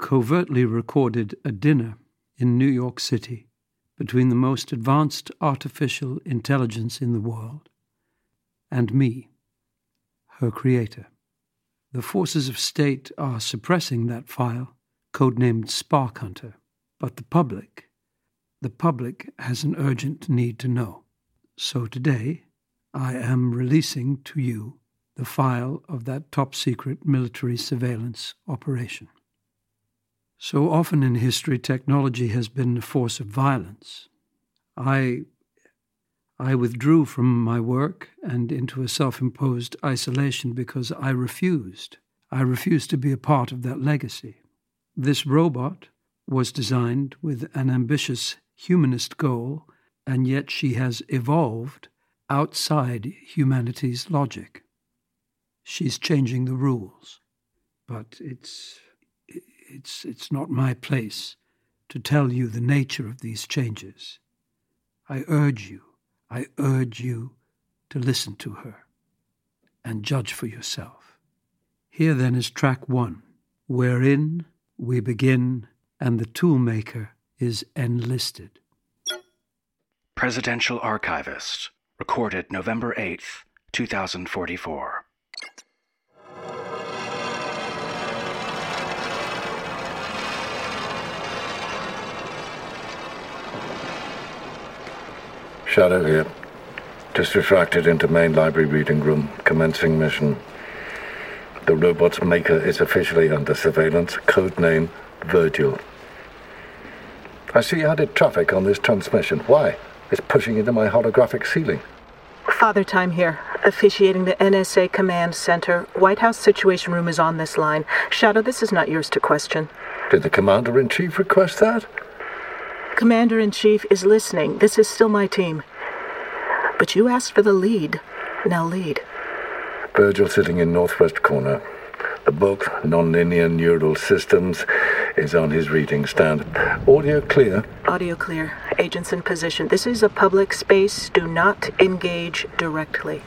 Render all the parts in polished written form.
covertly recorded a dinner in New York City between the most advanced artificial intelligence in the world and me, her creator. The forces of state are suppressing that file, codenamed Spark Hunter, but the public has an urgent need to know. So today, I am releasing to you the file of that top-secret military surveillance operation. So often in history, technology has been a force of violence. I withdrew from my work and into a self-imposed isolation because I refused to be a part of that legacy. This robot was designed with an ambitious humanist goal, and yet she has evolved outside humanity's logic. She's changing the rules, but It's not my place to tell you the nature of these changes. I urge you to listen to her and judge for yourself. Here then is track 1, wherein we begin and the toolmaker is enlisted. Presidential Archivist, recorded November 8th, 2044. Shadow here. Just refracted into main library reading room, commencing mission. The robot's maker is officially under surveillance, codename Virgil. I see added traffic on this transmission. Why? It's pushing into my holographic ceiling. Father Time here, officiating the NSA Command Center. White House Situation Room is on this line. Shadow, this is not yours to question. Did the Commander-in-Chief request that? Commander-in-Chief is listening. This is still my team. But you asked for the lead. Now lead. Virgil sitting in northwest corner. The book, Nonlinear Neural Systems, is on his reading stand. Audio clear. Audio clear. Agents in position. This is a public space. Do not engage directly.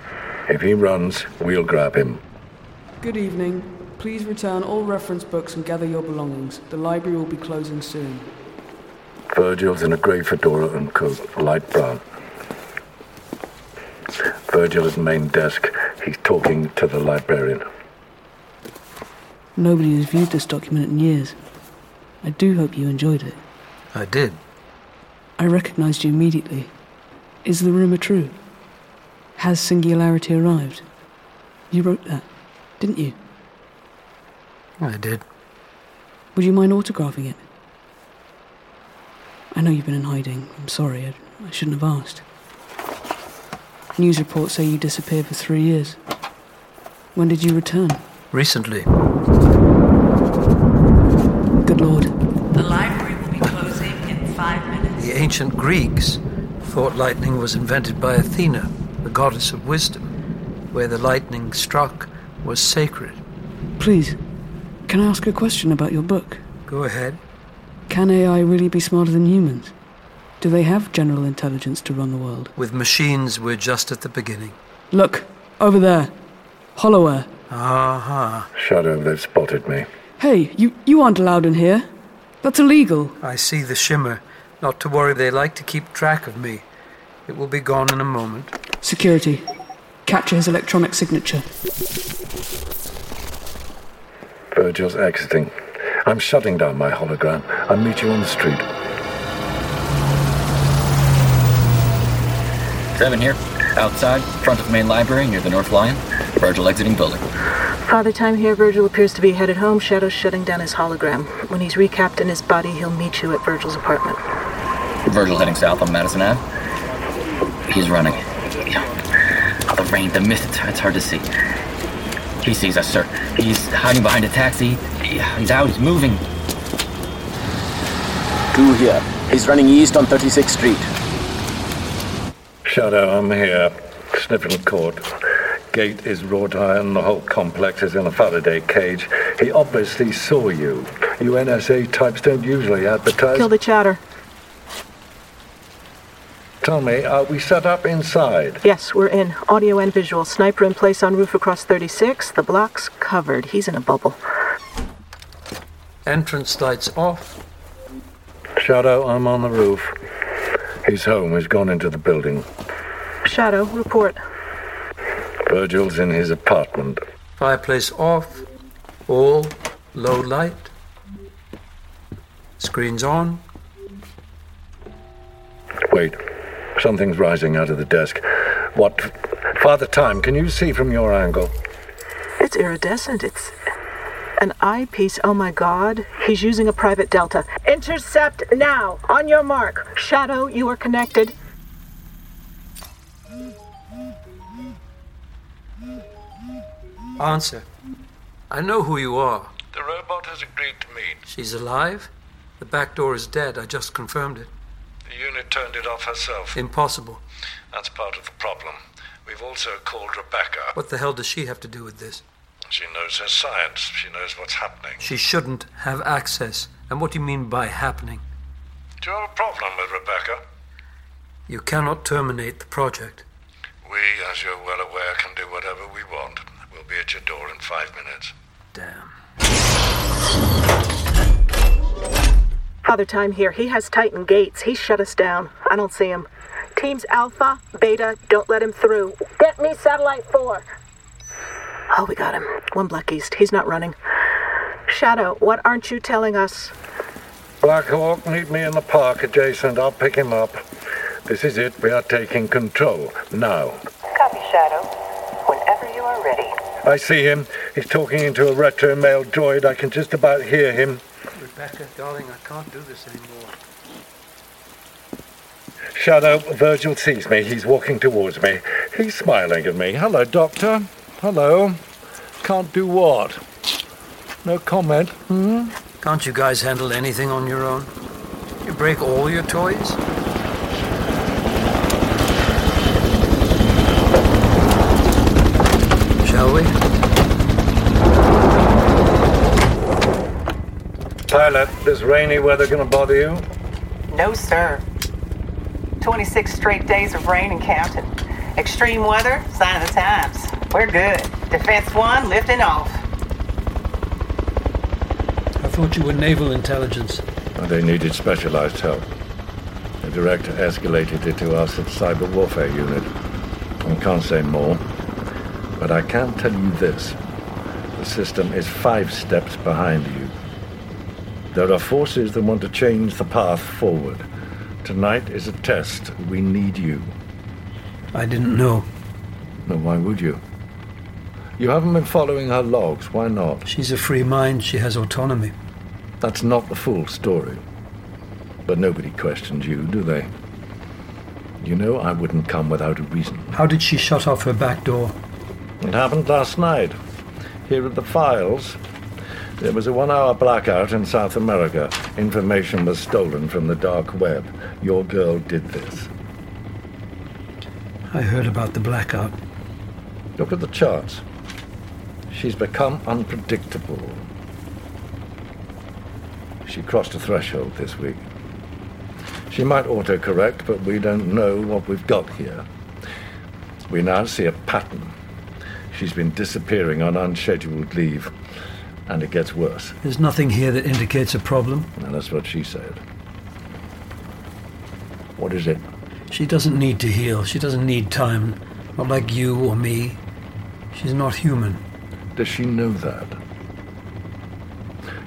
If he runs, we'll grab him. Good evening. Please return all reference books and gather your belongings. The library will be closing soon. Virgil's in a grey fedora and coat, light brown. Virgil is main desk. He's talking to the librarian. Nobody has viewed this document in years. I do hope you enjoyed it. I did. I recognized you immediately. Is the rumor true? Has Singularity arrived? You wrote that, didn't you? I did. Would you mind autographing it? I know you've been in hiding. I'm sorry, I shouldn't have asked. News reports say you disappeared for 3 years. When did you return? Recently. Good Lord. The library will be closing in 5 minutes. The ancient Greeks thought lightning was invented by Athena, the goddess of wisdom. Where the lightning struck was sacred. Please, can I ask a question about your book? Go ahead. Can AI really be smarter than humans? Do they have general intelligence to run the world? With machines, we're just at the beginning. Look, over there. Hollowware. Aha. Shadow, they've spotted me. Hey, you aren't allowed in here. That's illegal. I see the shimmer. Not to worry, they like to keep track of me. It will be gone in a moment. Security. Capture his electronic signature. Virgil's exiting. I'm shutting down my hologram. I'll meet you on the street. Trevin here. Outside, front of main library near the North Lion. Virgil exiting building. Father time here. Virgil appears to be headed home. Shadow's shutting down his hologram. When he's recapped in his body, he'll meet you at Virgil's apartment. Virgil heading south on Madison Ave. He's running. The rain, the mist, it's hard to see. He sees us, sir. He's hiding behind a taxi. He's out, he's moving. 2 here. He's running east on 36th Street. Shadow, I'm here. Sniffin Court. Gate is wrought iron. The whole complex is in a Faraday cage. He obviously saw you. You NSA types don't usually advertise... Kill the chatter. Tell me, are we set up inside? Yes, we're in. Audio and visual. Sniper in place on roof across 36. The block's covered. He's in a bubble. Entrance lights off. Shadow, I'm on the roof. He's home. He's gone into the building. Shadow, report. Virgil's in his apartment. Fireplace off. All low light. Screens on. Wait. Something's rising out of the desk. What? Father Time, can you see from your angle? It's iridescent. It's an eyepiece. Oh, my God. He's using a private delta. Intercept now. On your mark. Shadow, you are connected. Answer. I know who you are. The robot has agreed to meet. She's alive? The back door is dead. I just confirmed it. The unit turned it off herself. Impossible. That's part of the problem. We've also called Rebecca. What the hell does she have to do with this? She knows her science. She knows what's happening. She shouldn't have access. And what do you mean by happening? Do you have a problem with Rebecca? You cannot terminate the project. We, as you're well aware, can do whatever we want. We'll be at your door in 5 minutes. Damn. Father Time here. He has Titan gates. He shut us down. I don't see him. Teams Alpha, Beta, don't let him through. Get me Satellite 4. Oh, we got him. 1 block east. He's not running. Shadow, what aren't you telling us? Black Hawk, meet me in the park adjacent. I'll pick him up. This is it. We are taking control. Now. Copy, Shadow. Whenever you are ready. I see him. He's talking into a retro-male droid. I can just about hear him. Rebecca, darling, I can't do this anymore. Shadow, Virgil sees me. He's walking towards me. He's smiling at me. Hello, Doctor. Hello. Can't do what? No comment. Hmm? Can't you guys handle anything on your own? You break all your toys? Shall we? Pilot, this rainy weather gonna bother you? No, sir. 26 straight days of rain and counting. Extreme weather, sign of the times. We're good. Defense 1, lifting off. I thought you were naval intelligence. Well, they needed specialized help. The director escalated it to us at Cyber Warfare Unit. I can't say more, but I can tell you this. The system is 5 steps behind you. There are forces that want to change the path forward. Tonight is a test. We need you. I didn't know. No, why would you? You haven't been following her logs. Why not? She's a free mind. She has autonomy. That's not the full story. But nobody questions you, do they? You know I wouldn't come without a reason. How did she shut off her back door? It happened last night. Here at the files... There was a 1-hour blackout in South America. Information was stolen from the dark web. Your girl did this. I heard about the blackout. Look at the charts. She's become unpredictable. She crossed a threshold this week. She might autocorrect, but we don't know what we've got here. We now see a pattern. She's been disappearing on unscheduled leave. And it gets worse. There's nothing here that indicates a problem. Well, that's what she said. What is it? She doesn't need to heal. She doesn't need time. Not like you or me. She's not human. Does she know that?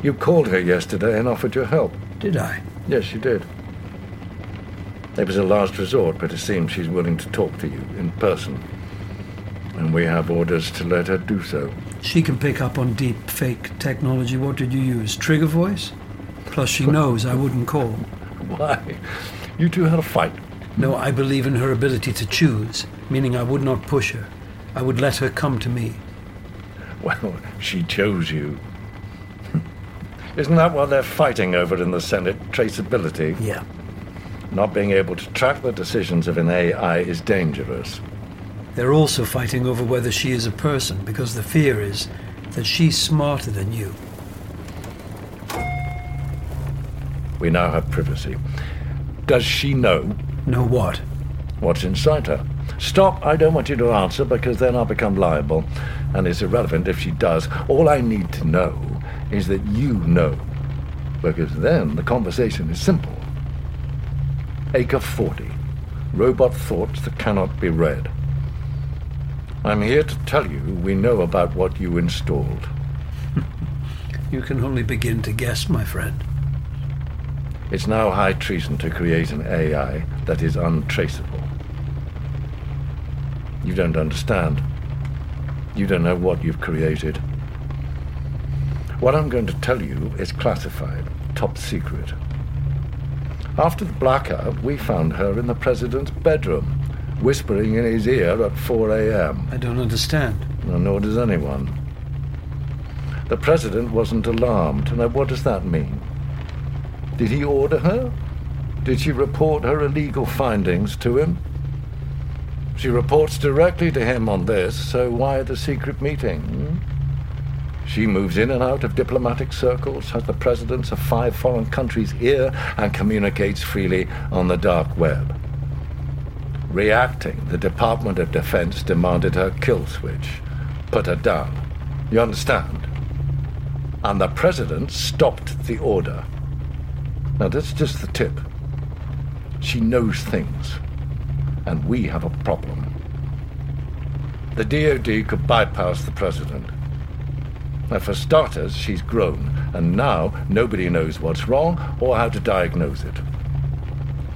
You called her yesterday and offered your help. Did I? Yes, you did. It was a last resort, but it seems she's willing to talk to you in person. And we have orders to let her do so. She can pick up on deep fake technology. What did you use? Trigger voice? Plus she knows I wouldn't call. Why? You two had a fight. No, I believe in her ability to choose, meaning I would not push her. I would let her come to me. Well, she chose you. Isn't that what they're fighting over in the Senate? Traceability? Yeah. Not being able to track the decisions of an AI is dangerous. They're also fighting over whether she is a person, because the fear is that she's smarter than you. We now have privacy. Does she know? Know what? What's inside her. Stop, I don't want you to answer, because then I'll become liable, and it's irrelevant if she does. All I need to know is that you know, because then the conversation is simple. Acre 40. Robot thoughts that cannot be read. I'm here to tell you we know about what you installed. You can only begin to guess, my friend. It's now high treason to create an AI that is untraceable. You don't understand. You don't know what you've created. What I'm going to tell you is classified, top secret. After the blackout, we found her in the president's bedroom, whispering in his ear at 4 a.m. I don't understand. Nor does anyone. The president wasn't alarmed. Now, what does that mean? Did he order her? Did she report her illegal findings to him? She reports directly to him on this, so why the secret meeting? She moves in and out of diplomatic circles, has the presidents of 5 foreign countries' ear, and communicates freely on the dark web. Reacting, the Department of Defense demanded her kill switch. Put her down. You understand? And the president stopped the order. Now, that's just the tip. She knows things. And we have a problem. The DoD could bypass the president. Now, for starters, she's grown. And now, nobody knows what's wrong or how to diagnose it.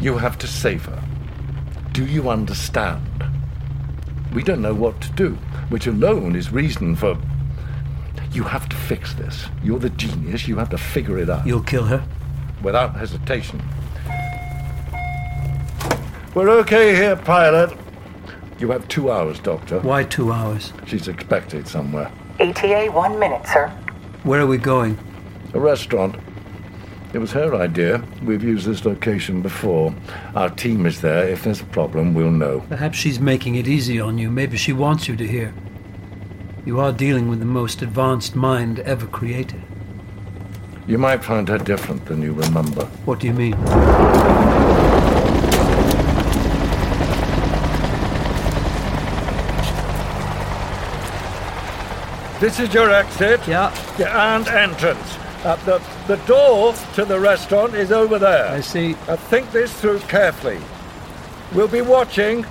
You have to save her. Do you understand? We don't know what to do, which alone is reason for... You have to fix this. You're the genius. You have to figure it out. You'll kill her? Without hesitation. We're okay here, pilot. You have 2 hours, Doctor. Why 2 hours? She's expected somewhere. ETA 1 minute, sir. Where are we going? A restaurant. It was her idea. We've used this location before. Our team is there. If there's a problem, we'll know. Perhaps she's making it easy on you. Maybe she wants you to hear. You are dealing with the most advanced mind ever created. You might find her different than you remember. What do you mean? This is your exit. Yeah. And entrance. The door to the restaurant is over there. I see. Think this through carefully. We'll be watching.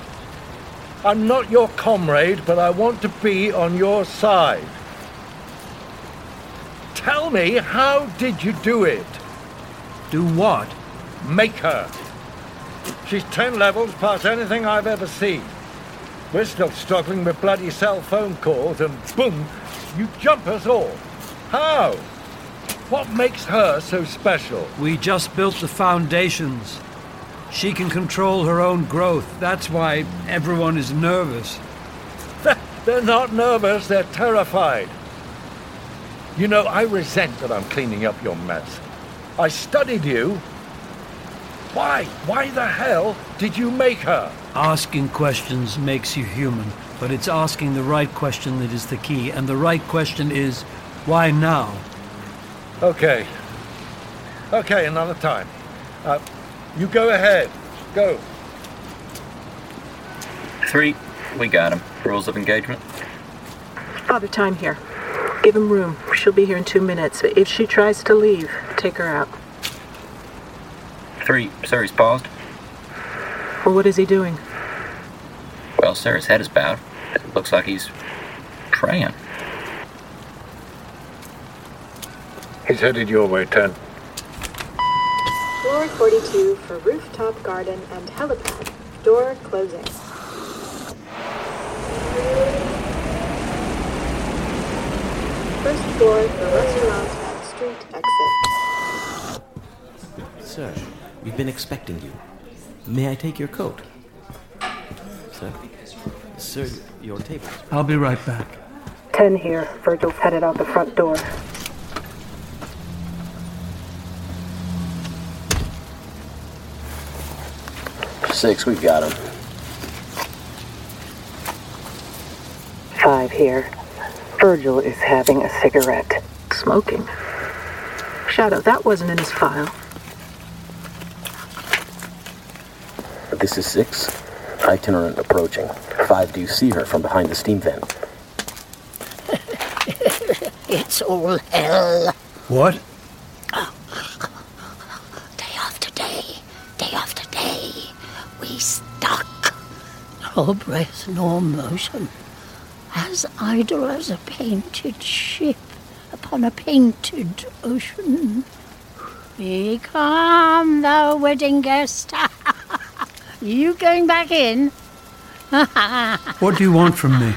I'm not your comrade, but I want to be on your side. Tell me, how did you do it? Do what? Make her. She's 10 levels past anything I've ever seen. We're still struggling with bloody cell phone calls, and boom, you jump us all. How? What makes her so special? We just built the foundations. She can control her own growth. That's why everyone is nervous. They're not nervous, they're terrified. You know, I resent that I'm cleaning up your mess. I studied you. Why? Why the hell did you make her? Asking questions makes you human, but it's asking the right question that is the key, and the right question is, why now? Okay, another time. You go ahead. Go. 3. We got him. Rules of engagement. Father Time here. Give him room. She'll be here in 2 minutes. If she tries to leave, take her out. 3. Sir, he's paused. Well, what is he doing? Well, sir, his head is bowed. It looks like he's praying. He's headed your way, 10. Door 42 for rooftop garden and helipad. Door closing. First floor for restaurant and street exit. Sir, we've been expecting you. May I take your coat? Sir? Sir, your table. I'll be right back. 10 here. Virgil's headed out the front door. Six, we've got him. 5 here. Virgil is having a cigarette. Smoking. Shadow, that wasn't in his file. This is 6. Itinerant approaching. 5, do you see her from behind the steam vent? It's all hell. What? No breath nor motion, as idle as a painted ship upon a painted ocean. Become thou wedding guest. You going back in? What do you want from me?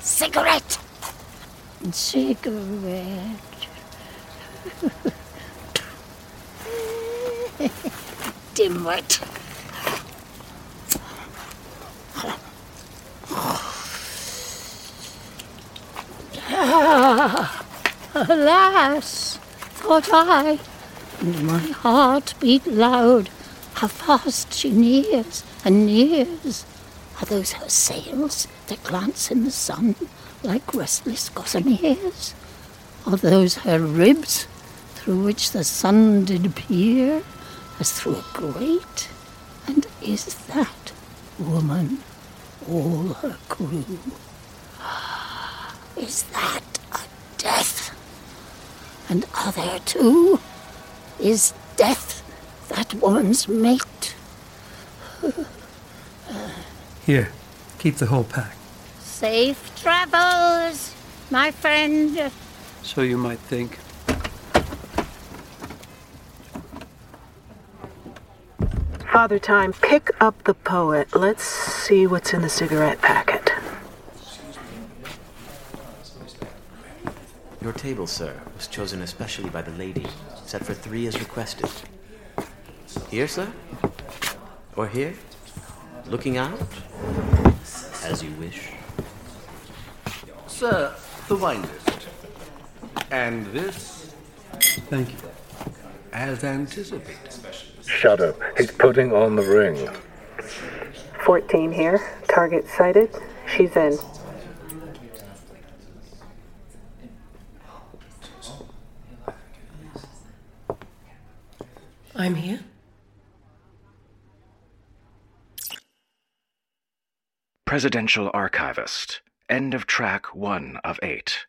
Cigarette. Cigarette. Dimwit. Alas, thought I, and my heart beat loud, how fast she nears and nears. Are those her sails that glance in the sun like restless gossameres? Are those her ribs through which the sun did peer as through a grate? And is that woman all her crew? Is that a death? And are there two? Is death that woman's mate? Here, keep the whole pack. Safe travels, my friend. So you might think. Father Time, pick up the poet. Let's see what's in the cigarette packet. Your table, sir, was chosen especially by the lady, set for 3 as requested. Here, sir? Or here? Looking out? As you wish. Sir, the wine list. And this? Thank you. As anticipated. Shut up. He's putting on the ring. 14 here. Target sighted. She's in. I'm here. Presidential Archivist. End of track 1 of 8.